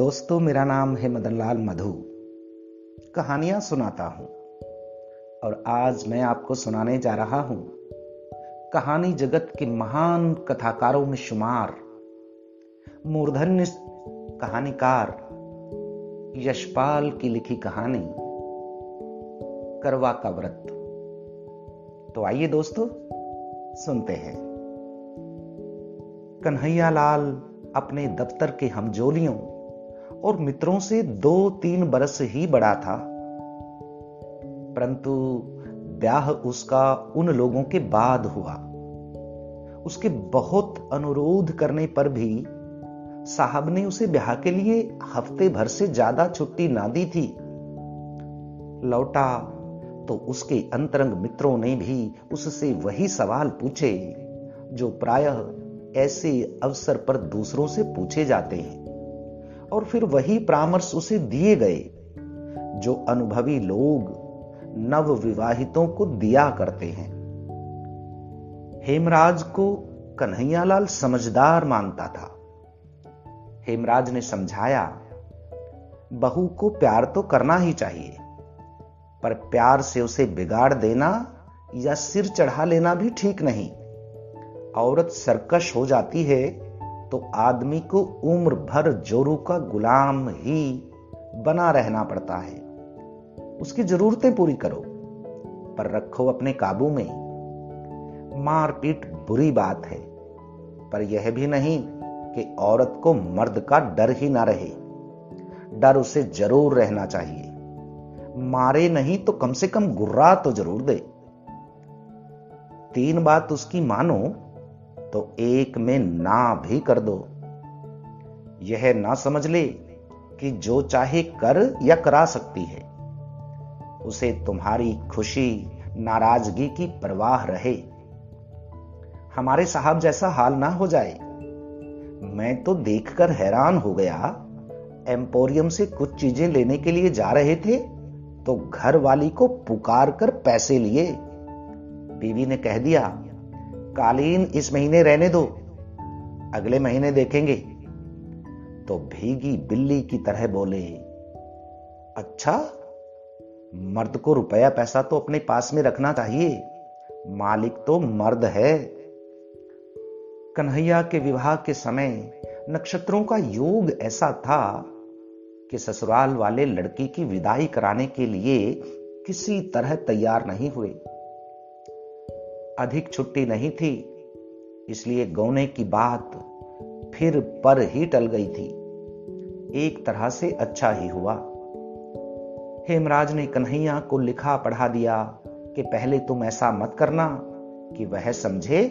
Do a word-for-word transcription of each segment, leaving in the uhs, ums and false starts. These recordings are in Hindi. दोस्तों, मेरा नाम है मदनलाल मधु, कहानियां सुनाता हूं और आज मैं आपको सुनाने जा रहा हूं कहानी जगत के महान कथाकारों में शुमार मूर्धन्य कहानीकार यशपाल की लिखी कहानी करवा का व्रत। तो आइए दोस्तों सुनते हैं। कन्हैया लाल अपने दफ्तर के हमजोलियों और मित्रों से दो तीन बरस ही बड़ा था, परंतु ब्याह उसका उन लोगों के बाद हुआ। उसके बहुत अनुरोध करने पर भी साहब ने उसे ब्याह के लिए हफ्ते भर से ज्यादा छुट्टी ना दी थी। लौटा तो उसके अंतरंग मित्रों ने भी उससे वही सवाल पूछे जो प्रायः ऐसे अवसर पर दूसरों से पूछे जाते हैं, और फिर वही परामर्श उसे दिए गए जो अनुभवी लोग नवविवाहितों को दिया करते हैं। हेमराज को कन्हैयालाल समझदार मानता था। हेमराज ने समझाया, बहू को प्यार तो करना ही चाहिए, पर प्यार से उसे बिगाड़ देना या सिर चढ़ा लेना भी ठीक नहीं। औरत सरकश हो जाती है तो आदमी को उम्र भर जोरू का गुलाम ही बना रहना पड़ता है। उसकी जरूरतें पूरी करो, पर रखो अपने काबू में। मारपीट बुरी बात है, पर यह भी नहीं कि औरत को मर्द का डर ही ना रहे। डर उसे जरूर रहना चाहिए। मारे नहीं तो कम से कम गुर्रा तो जरूर दे। तीन बात उसकी मानो तो एक में ना भी कर दो। यह ना समझ ले कि जो चाहे कर या करा सकती है। उसे तुम्हारी खुशी नाराजगी की परवाह रहे। हमारे साहब जैसा हाल ना हो जाए। मैं तो देखकर हैरान हो गया। एम्पोरियम से कुछ चीजें लेने के लिए जा रहे थे तो घर वाली को पुकार कर पैसे लिए। बीवी ने कह दिया, कालीन इस महीने रहने दो, अगले महीने देखेंगे। तो भीगी बिल्ली की तरह बोले, अच्छा, मर्द को रुपया पैसा तो अपने पास में रखना चाहिए, मालिक तो मर्द है। कन्हैया के विवाह के समय नक्षत्रों का योग ऐसा था कि ससुराल वाले लड़की की विदाई कराने के लिए किसी तरह तैयार नहीं हुए। अधिक छुट्टी नहीं थी, इसलिए गौने की बात फिर पर ही टल गई थी। एक तरह से अच्छा ही हुआ। हेमराज ने कन्हैया को लिखा पढ़ा दिया कि पहले तुम ऐसा मत करना कि वह समझे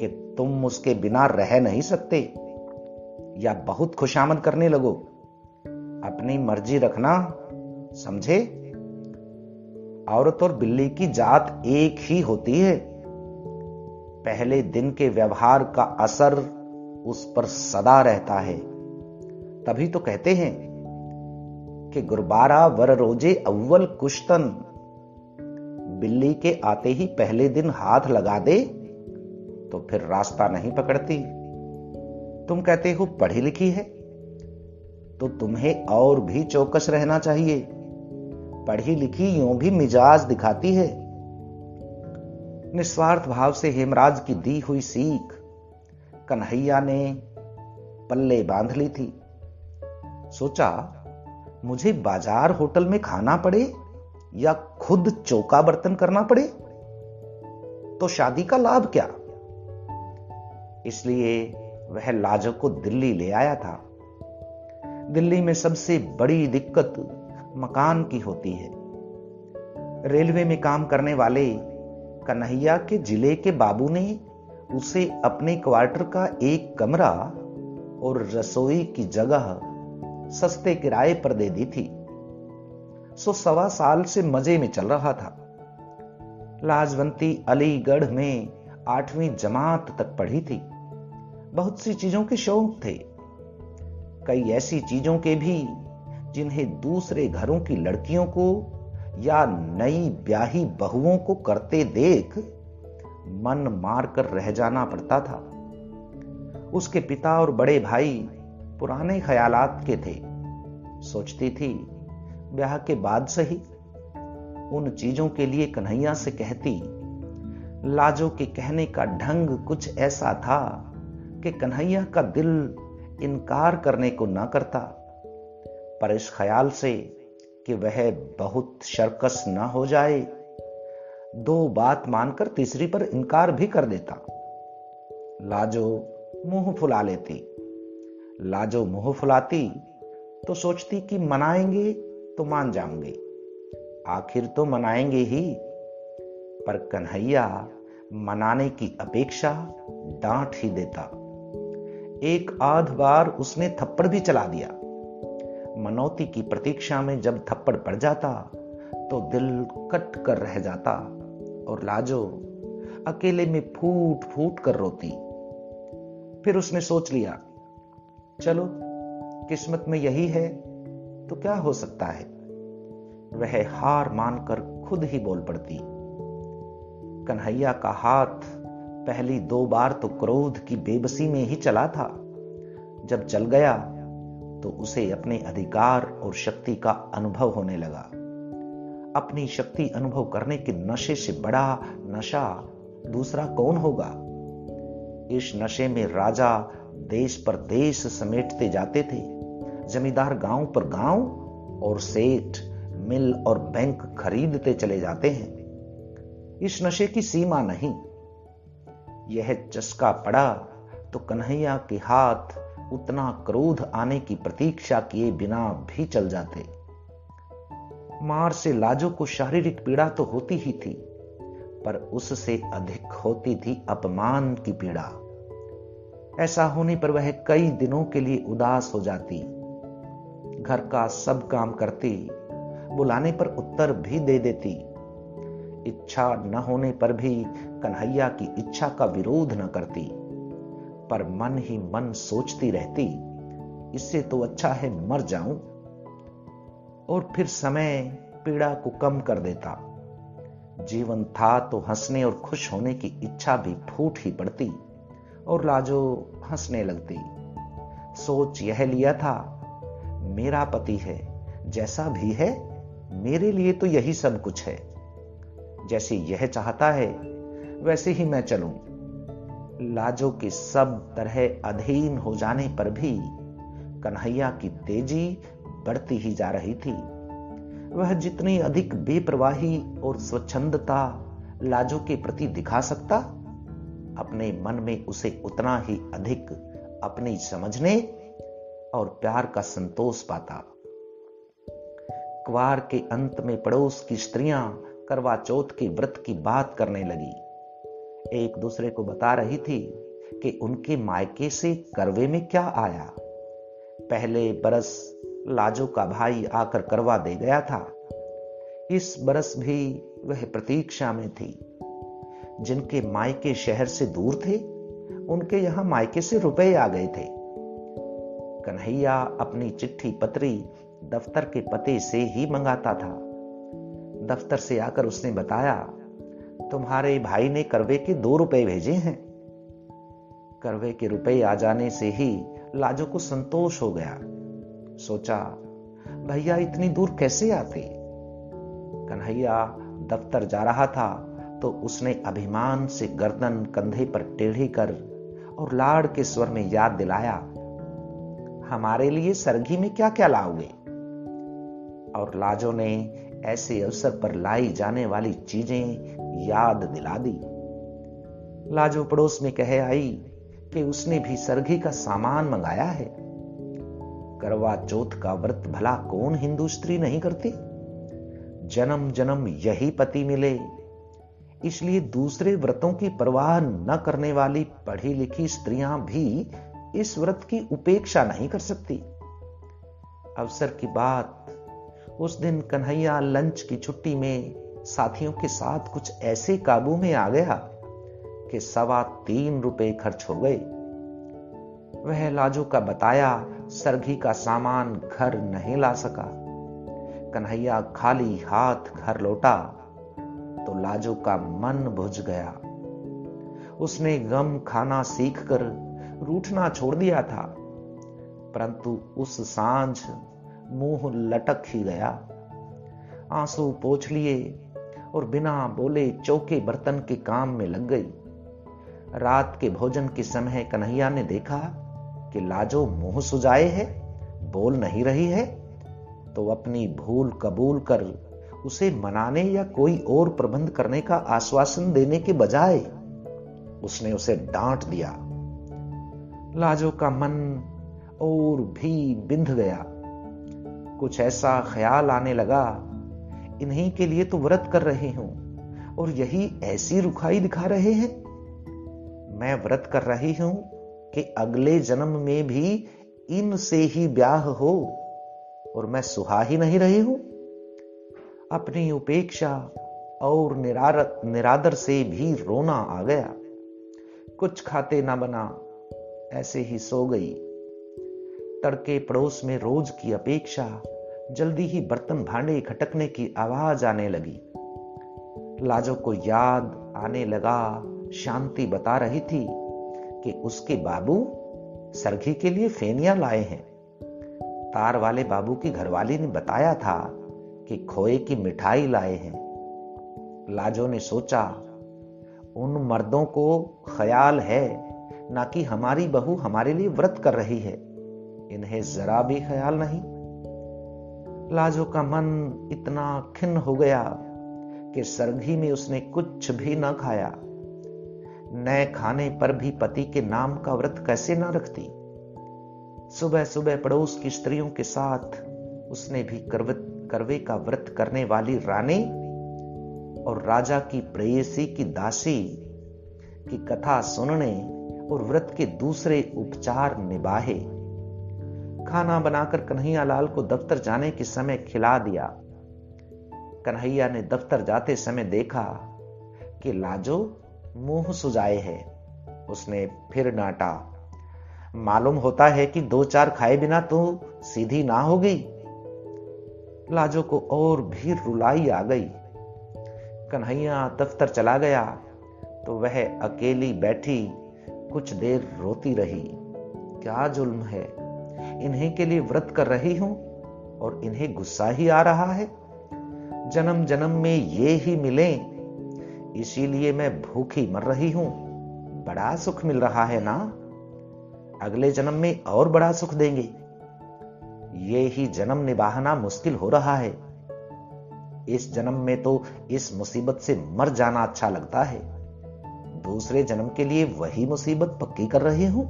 कि तुम उसके बिना रह नहीं सकते या बहुत खुशामद करने लगो। अपनी मर्जी रखना, समझे? औरत और बिल्ली की जात एक ही होती है। पहले दिन के व्यवहार का असर उस पर सदा रहता है। तभी तो कहते हैं कि गुरबारा वर रोजे अव्वल कुश्तन। बिल्ली के आते ही पहले दिन हाथ लगा दे तो फिर रास्ता नहीं पकड़ती। तुम कहते हो पढ़ी लिखी है, तो तुम्हें और भी चौकस रहना चाहिए। पढ़ी लिखी यूं भी मिजाज दिखाती है। निस्वार्थ भाव से हेमराज की दी हुई सीख कन्हैया ने पल्ले बांध ली थी। सोचा, मुझे बाजार होटल में खाना पड़े या खुद चौका बर्तन करना पड़े तो शादी का लाभ क्या। इसलिए वह लाजो को दिल्ली ले आया था। दिल्ली में सबसे बड़ी दिक्कत मकान की होती है। रेलवे में काम करने वाले कन्हैया के जिले के बाबू ने उसे अपने क्वार्टर का एक कमरा और रसोई की जगह सस्ते किराए पर दे दी थी। सो सवा साल से मजे में चल रहा था। लाजवंती अलीगढ़ में आठवीं जमात तक पढ़ी थी। बहुत सी चीजों के शौक थे, कई ऐसी चीजों के भी जिन्हें दूसरे घरों की लड़कियों को या नई ब्याही बहुओं को करते देख मन मार कर रह जाना पड़ता था। उसके पिता और बड़े भाई पुराने ख्यालात के थे। सोचती थी ब्याह के बाद से ही उन चीजों के लिए कन्हैया से कहती। लाजो के कहने का ढंग कुछ ऐसा था कि कन्हैया का दिल इनकार करने को ना करता, पर इस ख्याल से कि वह बहुत शर्कस ना हो जाए दो बात मानकर तीसरी पर इनकार भी कर देता। लाजो मुंह फुला लेती। लाजो मुंह फुलाती तो सोचती कि मनाएंगे तो मान जाऊंगी, आखिर तो मनाएंगे ही। पर कन्हैया मनाने की अपेक्षा डांट ही देता। एक आध बार उसने थप्पड़ भी चला दिया। मनौती की प्रतीक्षा में जब थप्पड़ पड़ जाता तो दिल कट कर रह जाता और लाजो अकेले में फूट फूट कर रोती। फिर उसने सोच लिया, चलो किस्मत में यही है तो क्या हो सकता है। वह हार मानकर खुद ही बोल पड़ती। कन्हैया का हाथ पहली दो बार तो क्रोध की बेबसी में ही चला था। जब चल गया तो उसे अपने अधिकार और शक्ति का अनुभव होने लगा। अपनी शक्ति अनुभव करने के नशे से बड़ा नशा दूसरा कौन होगा। इस नशे में राजा देश पर देश समेटते जाते थे, जमींदार गांव पर गांव और सेठ मिल और बैंक खरीदते चले जाते हैं। इस नशे की सीमा नहीं। यह चस्का पड़ा तो कन्हैया के हाथ उतना क्रोध आने की प्रतीक्षा किए बिना भी चल जाते। मार से लाजो को शारीरिक पीड़ा तो होती ही थी, पर उससे अधिक होती थी अपमान की पीड़ा। ऐसा होने पर वह कई दिनों के लिए उदास हो जाती। घर का सब काम करती, बुलाने पर उत्तर भी दे देती। इच्छा न होने पर भी कन्हैया की इच्छा का विरोध न करती, पर मन ही मन सोचती रहती, इससे तो अच्छा है मर जाऊं। और फिर समय पीड़ा को कम कर देता। जीवन था तो हंसने और खुश होने की इच्छा भी फूट ही पड़ती और लाजो हंसने लगती। सोच यह लिया था, मेरा पति है जैसा भी है मेरे लिए तो यही सब कुछ है। जैसे यह चाहता है वैसे ही मैं चलूं। लाजो के सब तरह अधीन हो जाने पर भी कन्हैया की तेजी बढ़ती ही जा रही थी। वह जितनी अधिक बेपरवाही और स्वच्छंदता लाजो के प्रति दिखा सकता, अपने मन में उसे उतना ही अधिक अपनी समझने और प्यार का संतोष पाता। क्वार के अंत में पड़ोस की स्त्रियां करवाचौथ के व्रत की बात करने लगी। एक दूसरे को बता रही थी कि उनके मायके से करवे में क्या आया। पहले बरस लाजो का भाई आकर करवा दे गया था। इस बरस भी वह प्रतीक्षा में थी। जिनके मायके शहर से दूर थे उनके यहां मायके से रुपए आ गए थे। कन्हैया अपनी चिट्ठी पत्री दफ्तर के पते से ही मंगाता था। दफ्तर से आकर उसने बताया, तुम्हारे भाई ने करवे के दो रुपए भेजे हैं। करवे के रुपए आ जाने से ही लाजो को संतोष हो गया। सोचा भैया इतनी दूर कैसे आते। कन्हैया दफ्तर जा रहा था तो उसने अभिमान से गर्दन कंधे पर टेढ़ी कर और लाड़ के स्वर में याद दिलाया, हमारे लिए सरगी में क्या क्या लाओगे। और लाजो ने ऐसे अवसर पर लाई जाने वाली चीजें याद दिला दी। लाजो पड़ोस में कहे आई कि उसने भी सरगी का सामान मंगाया है। करवा चौथ का व्रत भला कौन हिंदू स्त्री नहीं करती। जन्म जन्म यही पति मिले, इसलिए दूसरे व्रतों की परवाह न करने वाली पढ़ी लिखी स्त्रियां भी इस व्रत की उपेक्षा नहीं कर सकती। अवसर की बात, उस दिन कन्हैया लंच की छुट्टी में साथियों के साथ कुछ ऐसे काबू में आ गया कि सवा तीन रुपए खर्च हो गए। वह लाजो का बताया सरगी का सामान घर नहीं ला सका। कन्हैया खाली हाथ घर लौटा तो लाजो का मन बुझ गया। उसने गम खाना सीखकर रूठना छोड़ दिया था। परंतु उस सांझ मुंह लटक ही गया। आंसू पोंछ लिए और बिना बोले चौके बर्तन के काम में लग गई। रात के भोजन के समय कन्हैया ने देखा कि लाजो मुंह सुजाए है, बोल नहीं रही है, तो अपनी भूल कबूल कर उसे मनाने या कोई और प्रबंध करने का आश्वासन देने के बजाय उसने उसे डांट दिया। लाजो का मन और भी बिंध गया। कुछ ऐसा ख्याल आने लगा, इन्हीं के लिए तो व्रत कर रही हूं और यही ऐसी रुखाई दिखा रहे हैं। मैं व्रत कर रही हूं कि अगले जन्म में भी इनसे ही ब्याह हो और मैं सुहा ही नहीं रही हूं। अपनी उपेक्षा और निरादर से भी रोना आ गया। कुछ खाते ना बना, ऐसे ही सो गई। तड़के पड़ोस में रोज की अपेक्षा जल्दी ही बर्तन भांडे खटकने की आवाज आने लगी। लाजो को याद आने लगा, शांति बता रही थी कि उसके बाबू सरघी के लिए फेनिया लाए हैं। तार वाले बाबू की घरवाली ने बताया था कि खोए की मिठाई लाए हैं। लाजो ने सोचा, उन मर्दों को ख्याल है ना कि हमारी बहू हमारे लिए व्रत कर रही है, इन्हें जरा भी ख्याल नहीं। लाजो का मन इतना खिन्न हो गया कि सरघी में उसने कुछ भी ना खाया। नए खाने पर भी पति के नाम का व्रत कैसे ना रखती। सुबह सुबह पड़ोस की स्त्रियों के साथ उसने भी करवत करवे का व्रत करने वाली रानी और राजा की प्रेयसी की दासी की कथा सुनने और व्रत के दूसरे उपचार निभाए। खाना बनाकर कन्हैया लाल को दफ्तर जाने के समय खिला दिया। कन्हैया ने दफ्तर जाते समय देखा कि लाजो मुंह सुजाए है। उसने फिर डांटा, मालूम होता है कि दो चार खाए बिना तो सीधी ना हो गई। लाजो को और भी रुलाई आ गई। कन्हैया दफ्तर चला गया तो वह अकेली बैठी कुछ देर रोती रही। क्या जुल्म है, इन्हें के लिए व्रत कर रही हूं और इन्हें गुस्सा ही आ रहा है। जन्म जन्म में ये ही मिले, इसीलिए मैं भूखी मर रही हूं। बड़ा सुख मिल रहा है ना, अगले जन्म में और बड़ा सुख देंगे। ये ही जन्म निभाना मुश्किल हो रहा है। इस जन्म में तो इस मुसीबत से मर जाना अच्छा लगता है, दूसरे जन्म के लिए वही मुसीबत पक्की कर रही हूं।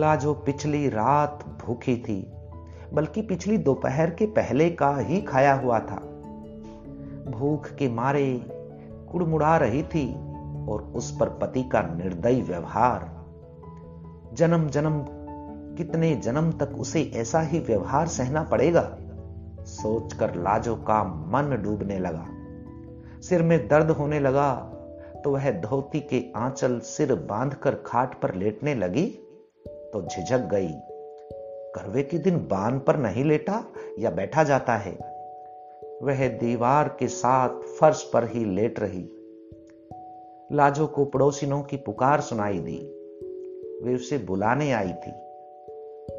लाजो पिछली रात भूखी थी, बल्कि पिछली दोपहर के पहले का ही खाया हुआ था। भूख के मारे कुड़मुड़ा रही थी और उस पर पति का निर्दयी व्यवहार। जन्म जन्म कितने जन्म तक उसे ऐसा ही व्यवहार सहना पड़ेगा, सोचकर लाजो का मन डूबने लगा। सिर में दर्द होने लगा तो वह धोती के आंचल सिर बांधकर खाट पर लेटने लगी तो झिझक गई। करवे के दिन बान पर नहीं लेटा या बैठा जाता है, वह दीवार के साथ फर्श पर ही लेट रही। लाजो को पड़ोसिनों की पुकार सुनाई दी, वे उसे बुलाने आई थी।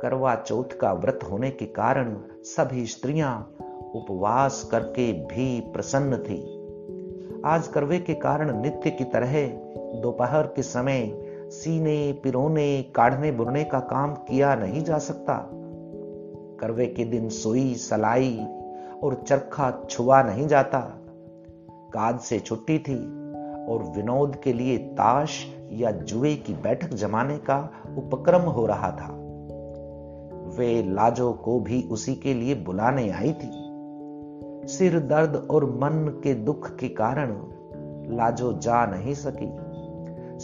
करवाचौथ का व्रत होने के कारण सभी स्त्रियां उपवास करके भी प्रसन्न थी। आज करवे के कारण नित्य की तरह दोपहर के समय सीने पिरोने काढ़ने बुरने का काम किया नहीं जा सकता। करवे के दिन सुई सलाई और चरखा छुआ नहीं जाता। काज से छुट्टी थी और विनोद के लिए ताश या जुए की बैठक जमाने का उपक्रम हो रहा था। वे लाजो को भी उसी के लिए बुलाने आई थी। सिर दर्द और मन के दुख के कारण लाजो जा नहीं सकी।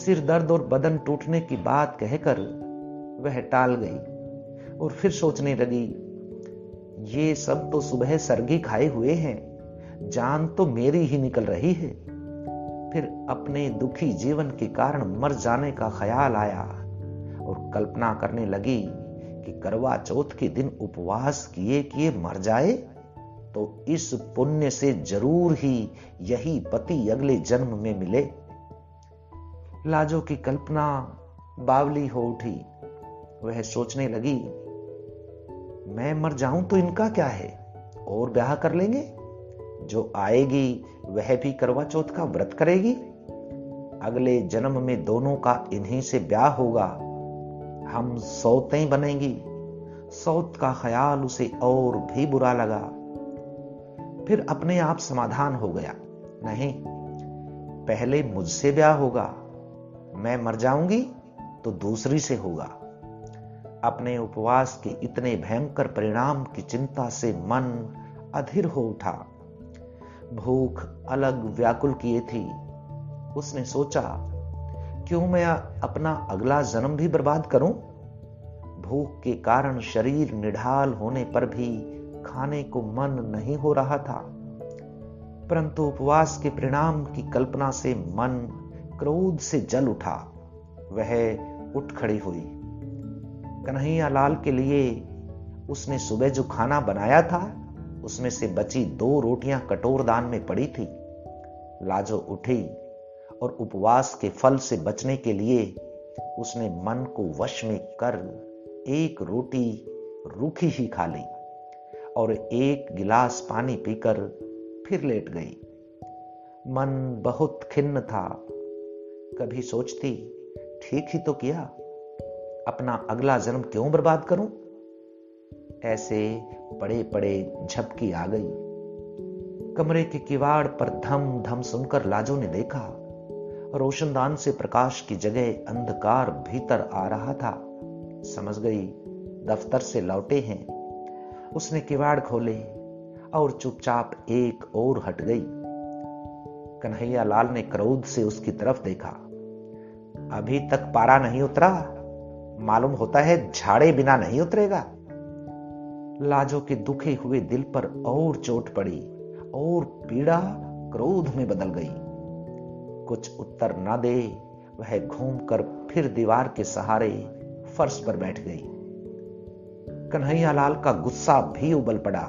सिर दर्द और बदन टूटने की बात कहकर वह टाल गई और फिर सोचने लगी, ये सब तो सुबह सरगी खाए हुए हैं, जान तो मेरी ही निकल रही है। फिर अपने दुखी जीवन के कारण मर जाने का ख्याल आया और कल्पना करने लगी कि करवा चौथ के दिन उपवास किए किए मर जाए तो इस पुण्य से जरूर ही यही पति अगले जन्म में मिले। लाजो की कल्पना बावली हो उठी। वह सोचने लगी, मैं मर जाऊं तो इनका क्या है, और ब्याह कर लेंगे। जो आएगी वह भी करवा चौथ का व्रत करेगी। अगले जन्म में दोनों का इन्हीं से ब्याह होगा। हम सौतें बनेंगी। सौत का ख्याल उसे और भी बुरा लगा। फिर अपने आप समाधान हो गया, नहीं, पहले मुझसे ब्याह होगा, मैं मर जाऊंगी तो दूसरी से होगा। अपने उपवास के इतने भयंकर परिणाम की चिंता से मन अधीर हो उठा। भूख अलग व्याकुल किए थी। उसने सोचा, क्यों मैं अपना अगला जन्म भी बर्बाद करूं। भूख के कारण शरीर निढाल होने पर भी खाने को मन नहीं हो रहा था, परंतु उपवास के परिणाम की कल्पना से मन क्रोध से जल उठा। वह उठ खड़ी हुई। कन्हैया लाल के लिए उसने सुबह जो खाना बनाया था उसमें से बची दो रोटियां कटोरदान में पड़ी थी। लाजो उठी और उपवास के फल से बचने के लिए उसने मन को वश में कर एक रोटी रूखी ही खा ली और एक गिलास पानी पीकर फिर लेट गई। मन बहुत खिन्न था। कभी सोचती, ठीक ही तो किया, अपना अगला जन्म क्यों बर्बाद करूं। ऐसे बड़े बड़े झपकी आ गई। कमरे के किवाड़ पर धम धम सुनकर लाजो ने देखा, रोशनदान से प्रकाश की जगह अंधकार भीतर आ रहा था। समझ गई दफ्तर से लौटे हैं। उसने किवाड़ खोले और चुपचाप एक ओर हट गई। कन्हैया लाल ने क्रोध से उसकी तरफ देखा। अभी तक पारा नहीं उतरा, मालूम होता है झाड़े बिना नहीं उतरेगा। लाजो के दुखे हुए दिल पर और चोट पड़ी और पीड़ा क्रोध में बदल गई। कुछ उत्तर ना दे वह घूमकर फिर दीवार के सहारे फर्श पर बैठ गई। कन्हैया लाल का गुस्सा भी उबल पड़ा।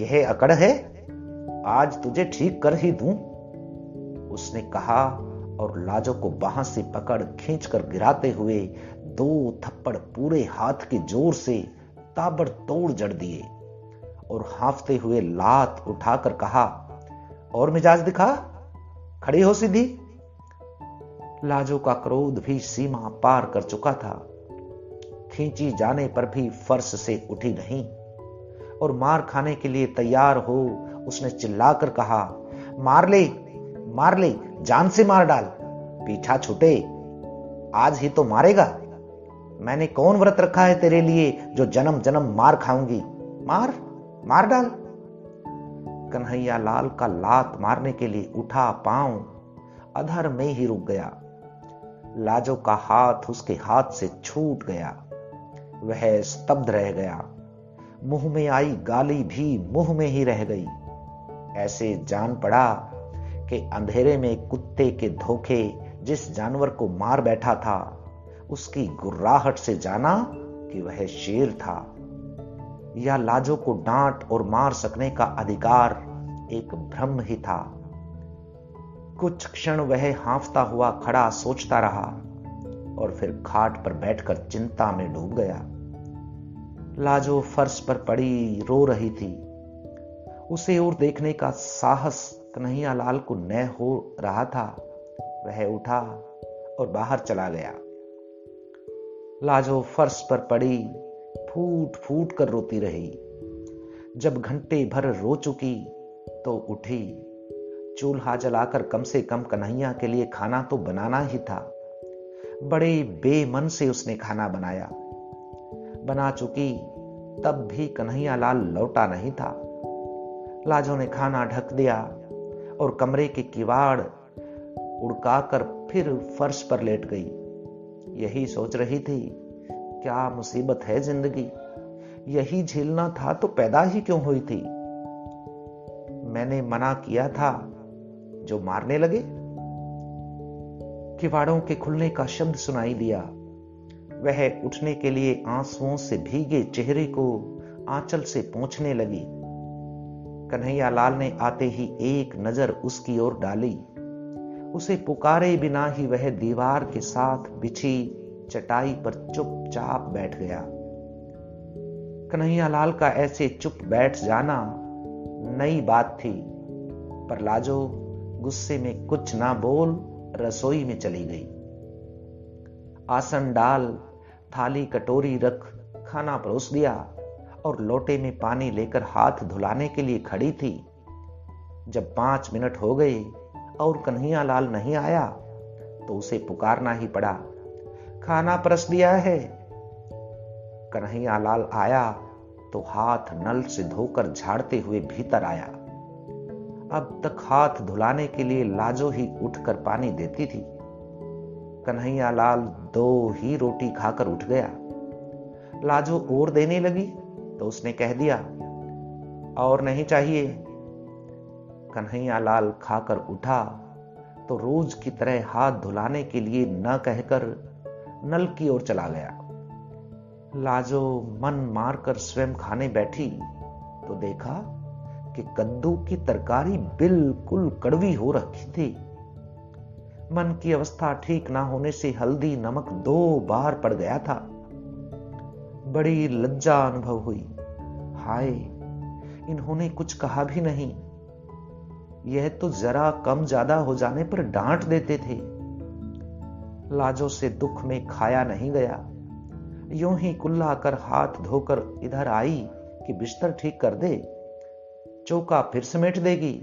यह अकड़ है, आज तुझे ठीक कर ही दूं, उसने कहा और लाजो को बांह से पकड़ खींचकर गिराते हुए दो थप्पड़ पूरे हाथ के जोर से ताबड़तोड़ जड़ दिए और हांफते हुए लात उठाकर कहा, और मिजाज दिखा, खड़ी हो सीधी। लाजो का क्रोध भी सीमा पार कर चुका था। खींची जाने पर भी फर्श से उठी नहीं और मार खाने के लिए तैयार हो उसने चिल्लाकर कहा, मार ले, मार ले, जान से मार डाल, पीछा छूटे, आज ही तो मारेगा। मैंने कौन व्रत रखा है तेरे लिए जो जन्म जन्म मार खाऊंगी, मार, मार डाल। कन्हैया लाल का लात मारने के लिए उठा पांव अधर में ही रुक गया। लाजो का हाथ उसके हाथ से छूट गया। वह स्तब्ध रह गया। मुंह में आई गाली भी मुंह में ही रह गई। ऐसे जान पड़ा कि अंधेरे में कुत्ते के धोखे जिस जानवर को मार बैठा था उसकी गुर्राहट से जाना कि वह शेर था। या लाजो को डांट और मार सकने का अधिकार एक भ्रम ही था। कुछ क्षण वह हांफता हुआ खड़ा सोचता रहा और फिर खाट पर बैठकर चिंता में डूब गया। लाजो फर्श पर पड़ी रो रही थी। उसे और देखने का साहस कन्हैया लाल को न हो रहा था। वह उठा और बाहर चला गया। लाजो फर्श पर पड़ी फूट फूट कर रोती रही। जब घंटे भर रो चुकी तो उठी। चूल्हा जलाकर कम से कम कन्हैया के लिए खाना तो बनाना ही था। बड़े बेमन से उसने खाना बनाया। बना चुकी तब भी कन्हैया लाल लौटा नहीं था। लाजो ने खाना ढक दिया और कमरे के किवाड़ उड़काकर फिर फर्श पर लेट गई। यही सोच रही थी, क्या मुसीबत है जिंदगी, यही झेलना था तो पैदा ही क्यों हुई थी। मैंने मना किया था जो मारने लगे। किवाड़ों के खुलने का शब्द सुनाई दिया। वह उठने के लिए आंसुओं से भीगे चेहरे को आंचल से पोंछने लगी। कन्हैया लाल ने आते ही एक नजर उसकी ओर डाली। उसे पुकारे बिना ही वह दीवार के साथ बिछी चटाई पर चुपचाप बैठ गया। कन्हैया लाल का ऐसे चुप बैठ जाना नई बात थी, पर लाजो गुस्से में कुछ ना बोल रसोई में चली गई। आसन डाल, थाली कटोरी रख खाना परोस दिया और लोटे में पानी लेकर हाथ धुलाने के लिए खड़ी थी। जब पांच मिनट हो गए और कन्हैया लाल नहीं आया तो उसे पुकारना ही पड़ा, खाना परोस दिया है। कन्हैया लाल आया तो हाथ नल से धोकर झाड़ते हुए भीतर आया। अब तक हाथ धुलाने के लिए लाजो ही उठकर पानी देती थी। कन्हैया लाल दो ही रोटी खाकर उठ गया। लाजो और देने लगी तो उसने कह दिया, और नहीं चाहिए। कन्हैया लाल खाकर उठा तो रोज की तरह हाथ धुलाने के लिए न कहकर नल की ओर चला गया। लाजो मन मारकर स्वयं खाने बैठी तो देखा कि कद्दू की तरकारी बिल्कुल कड़वी हो रखी थी। मन की अवस्था ठीक ना होने से हल्दी नमक दो बार पड़ गया था। बड़ी लज्जा अनुभव हुई। हाय, इन्होंने कुछ कहा भी नहीं, यह तो जरा कम ज्यादा हो जाने पर डांट देते थे। लाजो से दुख में खाया नहीं गया। यूं ही कुल्ला कर हाथ धोकर इधर आई कि बिस्तर ठीक कर दे, चौका फिर समेट देगी।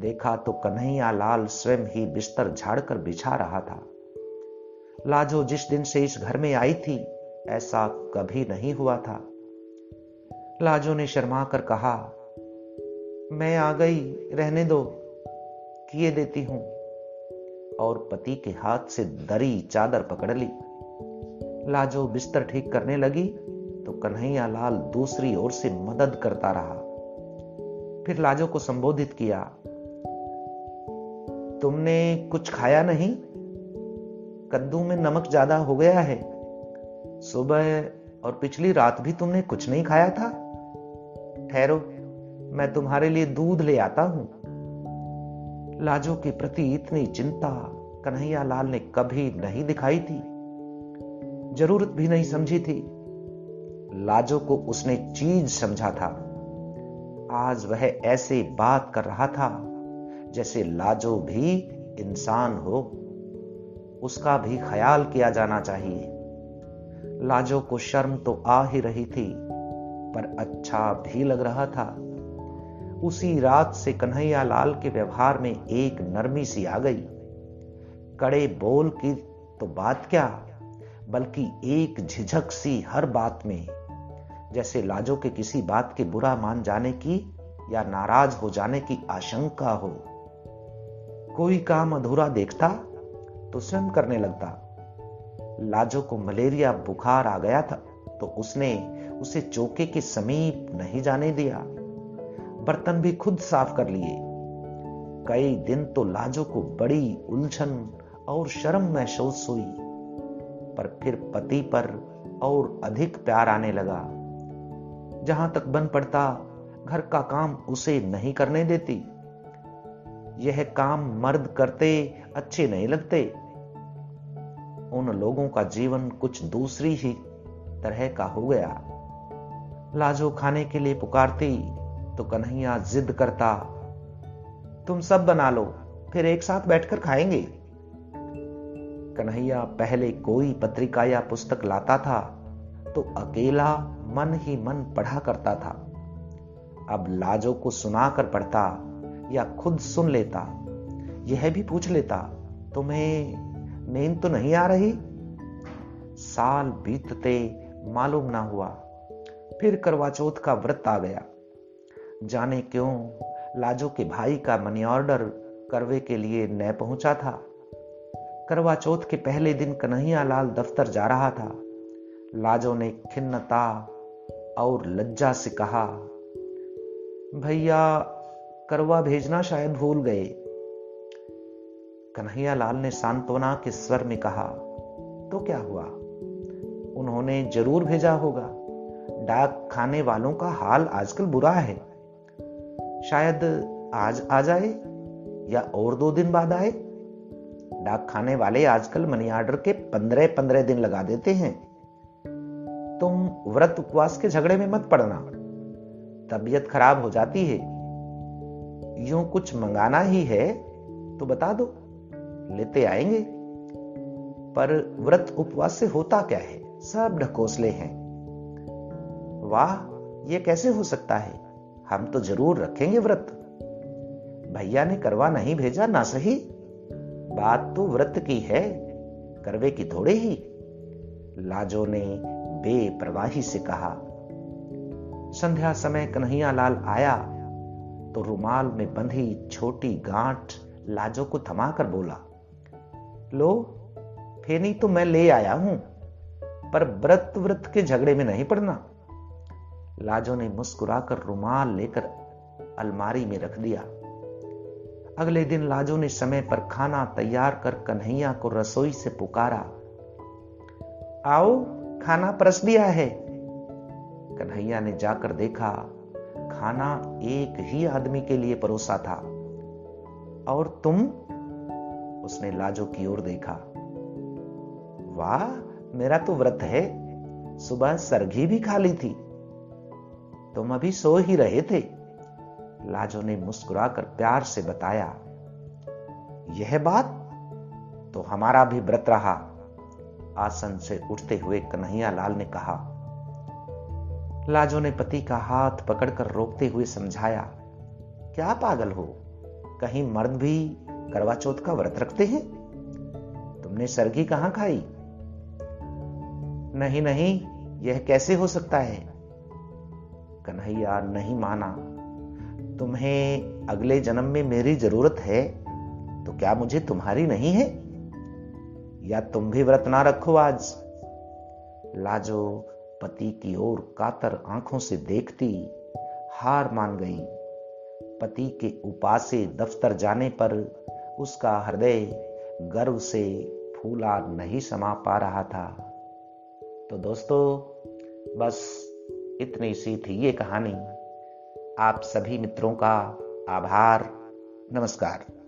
देखा तो कन्हैया लाल स्वयं ही बिस्तर झाड़कर बिछा रहा था। लाजो जिस दिन से इस घर में आई थी ऐसा कभी नहीं हुआ था। लाजो ने शर्मा कर कहा, मैं आ गई, रहने दो, किए देती हूं, और पति के हाथ से दरी चादर पकड़ ली। लाजो बिस्तर ठीक करने लगी तो कन्हैया लाल दूसरी ओर से मदद करता रहा। फिर लाजो को संबोधित किया, तुमने कुछ खाया नहीं? कद्दू में नमक ज्यादा हो गया है। सुबह और पिछली रात भी तुमने कुछ नहीं खाया था। ठहरो, मैं तुम्हारे लिए दूध ले आता हूं। लाजो के प्रति इतनी चिंता कन्हैया लाल ने कभी नहीं दिखाई थी, जरूरत भी नहीं समझी थी। लाजो को उसने चीज समझा था। आज वह ऐसे बात कर रहा था जैसे लाजो भी इंसान हो, उसका भी ख्याल किया जाना चाहिए। लाजो को शर्म तो आ ही रही थी, पर अच्छा भी लग रहा था। उसी रात से कन्हैया लाल के व्यवहार में एक नरमी सी आ गई। कड़े बोल की तो बात क्या, बल्कि एक झिझक सी हर बात में, जैसे लाजो के किसी बात के बुरा मान जाने की या नाराज हो जाने की आशंका हो। कोई काम अधूरा देखता तो स्वयं करने लगता। लाजो को मलेरिया बुखार आ गया था तो उसने उसे चौके के समीप नहीं जाने दिया। बर्तन भी खुद साफ कर लिए। कई दिन तो लाजो को बड़ी उलझन और शर्म महसूस हुई, पर फिर पति पर और अधिक प्यार आने लगा। जहां तक बन पड़ता घर का काम उसे नहीं करने देती। यह काम मर्द करते अच्छे नहीं लगते। उन लोगों का जीवन कुछ दूसरी ही तरह का हो गया। लाजो खाने के लिए पुकारती तो कन्हैया जिद करता, तुम सब बना लो, फिर एक साथ बैठकर खाएंगे। कन्हैया पहले कोई पत्रिका या पुस्तक लाता था तो अकेला मन ही मन पढ़ा करता था। अब लाजो को सुना कर पढ़ता या खुद सुन लेता। यह भी पूछ लेता, तुम्हें नींद तो नहीं आ रही। साल बीतते मालूम ना हुआ। फिर करवाचौथ का व्रत आ गया। जाने क्यों लाजो के भाई का मनी ऑर्डर करवे के लिए न पहुंचा था। करवा चौथ के पहले दिन कन्हैया लाल दफ्तर जा रहा था। लाजो ने खिन्नता और लज्जा से कहा, भैया करवा भेजना शायद भूल गए। कन्हैया लाल ने सांत्वना के स्वर में कहा, तो क्या हुआ, उन्होंने जरूर भेजा होगा। डाक खाने वालों का हाल आजकल बुरा है। शायद आज आ जाए या और दो दिन बाद आए। डाक खाने वाले आजकल मनी ऑर्डर के पंद्रह पंद्रह दिन लगा देते हैं। तुम व्रत उपवास के झगड़े में मत पड़ना, तबीयत खराब हो जाती है। यूं कुछ मंगाना ही है तो बता दो, लेते आएंगे। पर व्रत उपवास से होता क्या है, सब ढकोसले हैं। वाह, ये कैसे हो सकता है, हम तो जरूर रखेंगे व्रत। भैया ने करवा नहीं भेजा ना सही, बात तो व्रत की है, करवे की थोड़े ही। लाजो ने बेपरवाही से कहा। संध्या समय कन्हैया लाल आया तो रुमाल में बंधी छोटी गांठ लाजो को थमा कर बोला, लो फेनी तो मैं ले आया हूं, पर व्रत व्रत के झगड़े में नहीं पड़ना। लाजो ने मुस्कुराकर रुमाल लेकर अलमारी में रख दिया। अगले दिन लाजो ने समय पर खाना तैयार कर कन्हैया को रसोई से पुकारा, आओ खाना परस दिया है। कन्हैया ने जाकर देखा, खाना एक ही आदमी के लिए परोसा था। और तुम? उसने लाजो की ओर देखा। वाह, मेरा तो व्रत है, सुबह सरगी भी खाली थी, तुम अभी सो ही रहे थे। लाजो ने मुस्कुराकर प्यार से बताया, यह बात तो हमारा भी व्रत रहा। आसन से उठते हुए कन्हैया लाल ने कहा। लाजो ने पति का हाथ पकड़कर रोकते हुए समझाया, क्या पागल हो, कहीं मर्द भी करवाचौथ का व्रत रखते हैं? तुमने सरगी कहां खाई? नहीं नहीं, यह कैसे हो सकता है। कन्हैया नहीं माना। तुम्हें अगले जन्म में मेरी जरूरत है तो क्या मुझे तुम्हारी नहीं है? या तुम भी व्रत ना रखो आज। लाजो पति की ओर कातर आंखों से देखती हार मान गई। पति के उपासे दफ्तर जाने पर उसका हृदय गर्व से फूला नहीं समा पा रहा था। तो दोस्तों, बस इतनी सी थी ये कहानी। आप सभी मित्रों का आभार। नमस्कार।